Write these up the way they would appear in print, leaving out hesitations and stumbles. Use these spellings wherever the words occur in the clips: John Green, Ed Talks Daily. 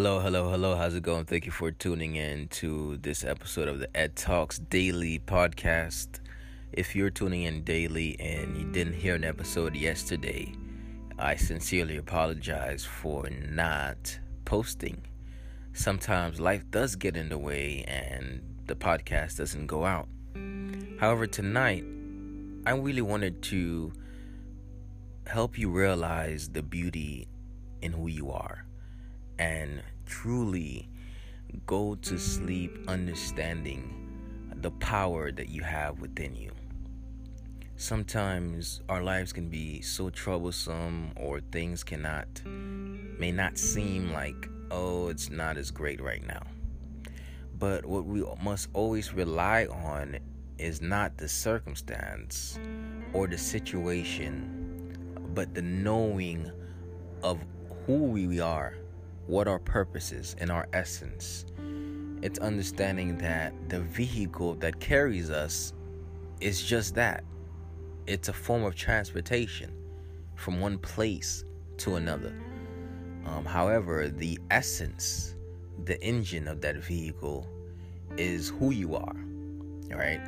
Hello, how's it going? Thank you for tuning in to this episode of the Ed Talks Daily podcast. If you're tuning in daily and you didn't hear an episode yesterday, I sincerely apologize for not posting. Sometimes life does get in the way and the podcast doesn't go out. However, tonight, I really wanted to help you realize the beauty in who you are. And truly go to sleep understanding the power that you have within you. Sometimes our lives can be so troublesome, or things may not seem like, oh, it's not as great right now. But what we must always rely on is not the circumstance or the situation, but the knowing of who we are. What our purpose is and our essence. It's understanding that the vehicle that carries us is just that. It's a form of transportation from one place to another. However, the essence, the engine of that vehicle is who you are, right?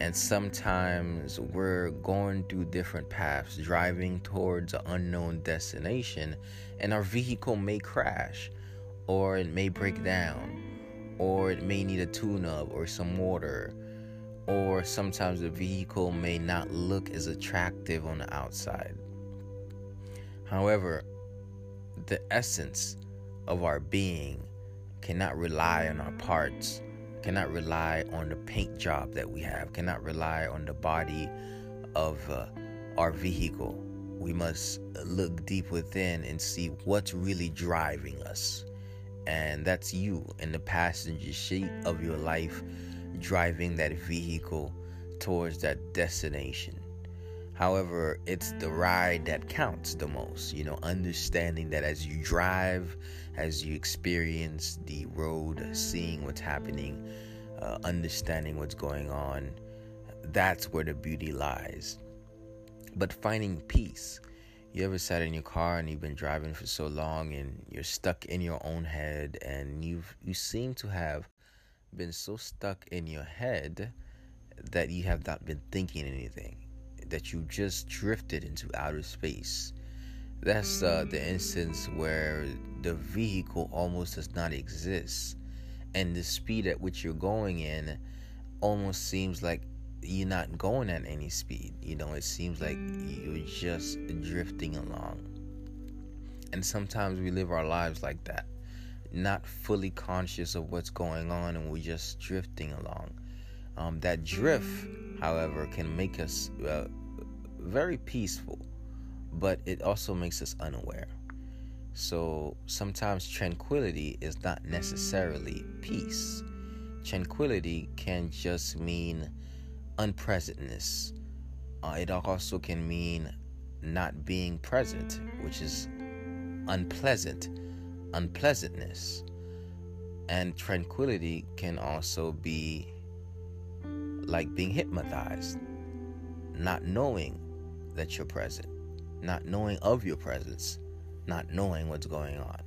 And sometimes we're going through different paths, driving towards an unknown destination, and our vehicle may crash, or it may break down, or it may need a tune-up or some water, or sometimes the vehicle may not look as attractive on the outside. However, the essence of our being cannot rely on our parts, cannot rely on the paint job that we have, cannot rely on the body of our vehicle. We must look deep within and see what's really driving us. And that's you in the passenger seat of your life, driving that vehicle towards that destination. However, it's the ride that counts the most, understanding that as you drive, as you experience the road, seeing what's happening, understanding what's going on, that's where the beauty lies. But finding peace. You ever sat in your car and you've been driving for so long and you're stuck in your own head, and you seem to have been so stuck in your head that you have not been thinking anything, that you just drifted into outer space. That's the instance where the vehicle almost does not exist, and the speed at which you're going in almost seems like you're not going at any speed. It seems like you're just drifting along. And sometimes we live our lives like that, not fully conscious of what's going on, and we're just drifting along. That drift, however, can make us very peaceful, but it also makes us unaware. So sometimes tranquility is not necessarily peace. Tranquility can just mean unpresentness. It also can mean not being present, which is unpleasantness. And tranquility can also be like being hypnotized, not knowing that you're present, not knowing of your presence, not knowing what's going on.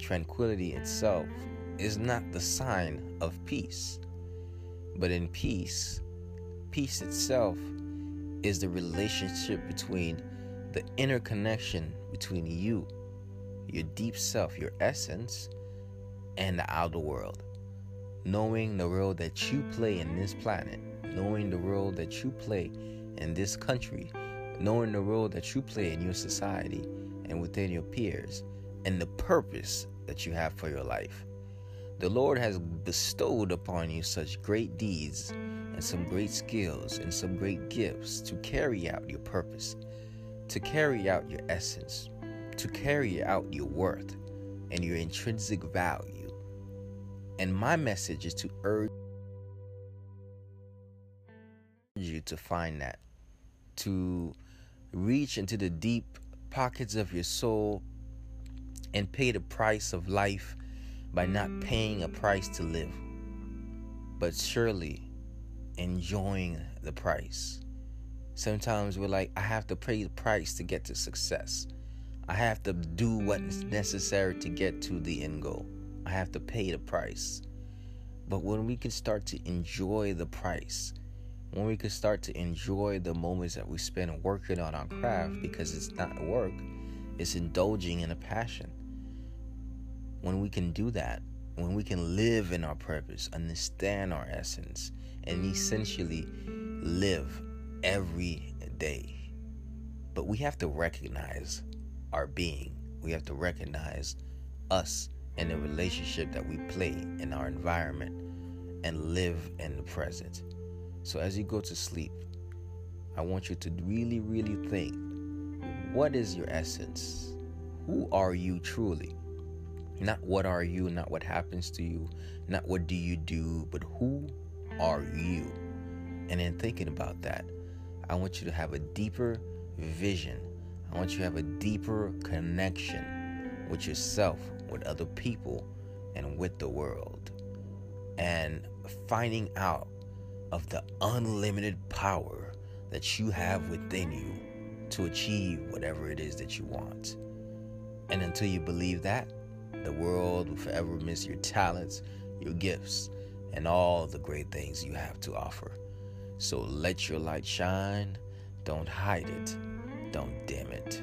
Tranquility itself is not the sign of peace, but in peace itself is the relationship between the inner connection between you, your deep self, your essence, and the outer world. Knowing the role that you play in this planet, knowing the role that you play in this country, knowing the role that you play in your society and within your peers, and the purpose that you have for your life. The Lord has bestowed upon you such great deeds and some great skills and some great gifts to carry out your purpose, to carry out your essence, to carry out your worth and your intrinsic value. And my message is to urge you to find that, to reach into the deep pockets of your soul and pay the price of life by not paying a price to live, but surely enjoying the price. Sometimes we're like, I have to pay the price to get to success. I have to do what's necessary to get to the end goal. I have to pay the price. But when we can start to enjoy the price, when we can start to enjoy the moments that we spend working on our craft, because it's not work, it's indulging in a passion. When we can do that, when we can live in our purpose, understand our essence, and essentially live every day. But we have to recognize our being. We have to recognize us and the relationship that we play in our environment and live in the present. So as you go to sleep, I want you to really, really think, what is your essence? Who are you truly? Not what are you, not what happens to you, not what do you do, but who are you? And in thinking about that, I want you to have a deeper vision. I want you to have a deeper connection with yourself, with other people, and with the world. And finding out of the unlimited power that you have within you to achieve whatever it is that you want. And until you believe that, the world will forever miss your talents, your gifts, and all the great things you have to offer. So let your light shine. Don't hide it. Don't dim it.